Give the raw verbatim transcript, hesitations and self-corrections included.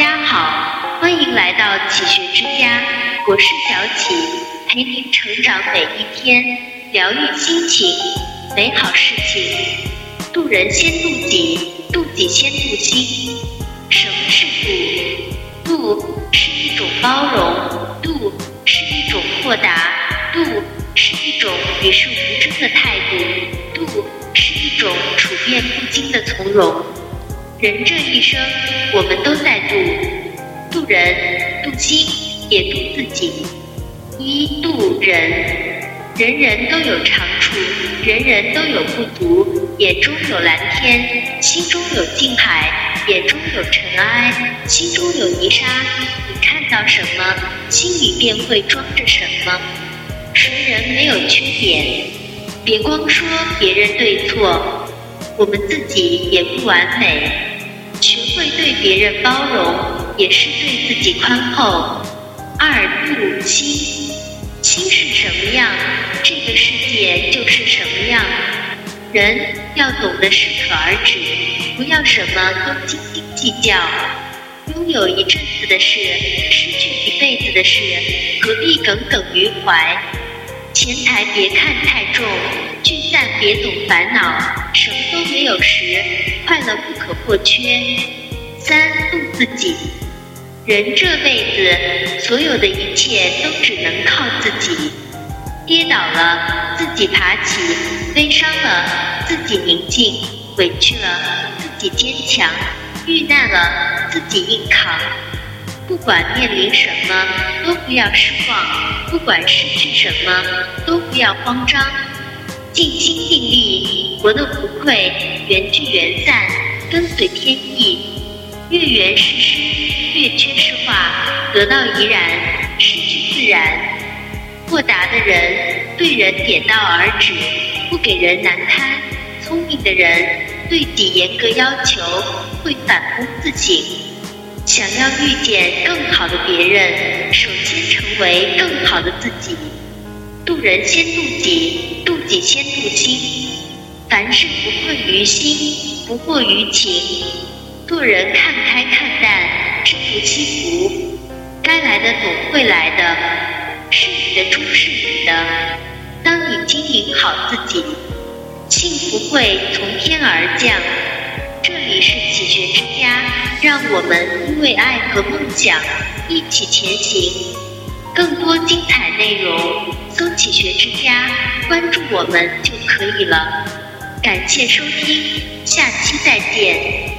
家好，欢迎来到启学之家，我是小启，陪您成长每一天，疗愈心情，美好事情。渡人先渡己，渡己先渡心。什么是渡？渡是一种包容，渡是一种豁达，渡是一种与世无争的态度，渡是一种处变不惊的从容。人这一生，我们都在渡，渡人、渡心，也渡自己。一渡人，人人都有长处，人人都有不足，眼中有蓝天，心中有静海，眼中有尘埃，心中有泥沙。你看到什么，心里便会装着什么。谁人没有缺点？别光说别人对错，我们自己也不完美。学会对别人包容，也是对自己宽厚。二度心，心是什么样，这个世界就是什么样。人要懂得适可而止，不要什么都斤斤计较。拥有一阵子的事，失去一辈子的事，何必耿耿于怀？钱财别看太重，聚散别总烦恼。什么都没有时，快乐不可或缺。三度自己，人这辈子所有的一切都只能靠自己。跌倒了自己爬起，悲伤了自己宁静，委屈了自己坚强，遇难了自己硬扛。不管面临什么都不要失望，不管失去什么都不要慌张，尽心尽力，活得不愧，缘聚缘散，跟随天意。越缘是失，越缺是化，得到怡然，失去自然。豁达的人对人点到而止，不给人难堪；聪明的人对己严格要求，会反躬自省。想要遇见更好的别人，首先成为更好的自己。渡人先渡己，渡己先渡心。凡事不困于心，不惑于情。做人看开看淡，知足惜福。该来的总会来的，是你的出是你的。当你经营好自己，幸福会从天而降。这里是启学之家，让我们因为爱和梦想一起前行。更多精彩内容，搜“启学之家”，关注我们就可以了。感谢收听，下期再见。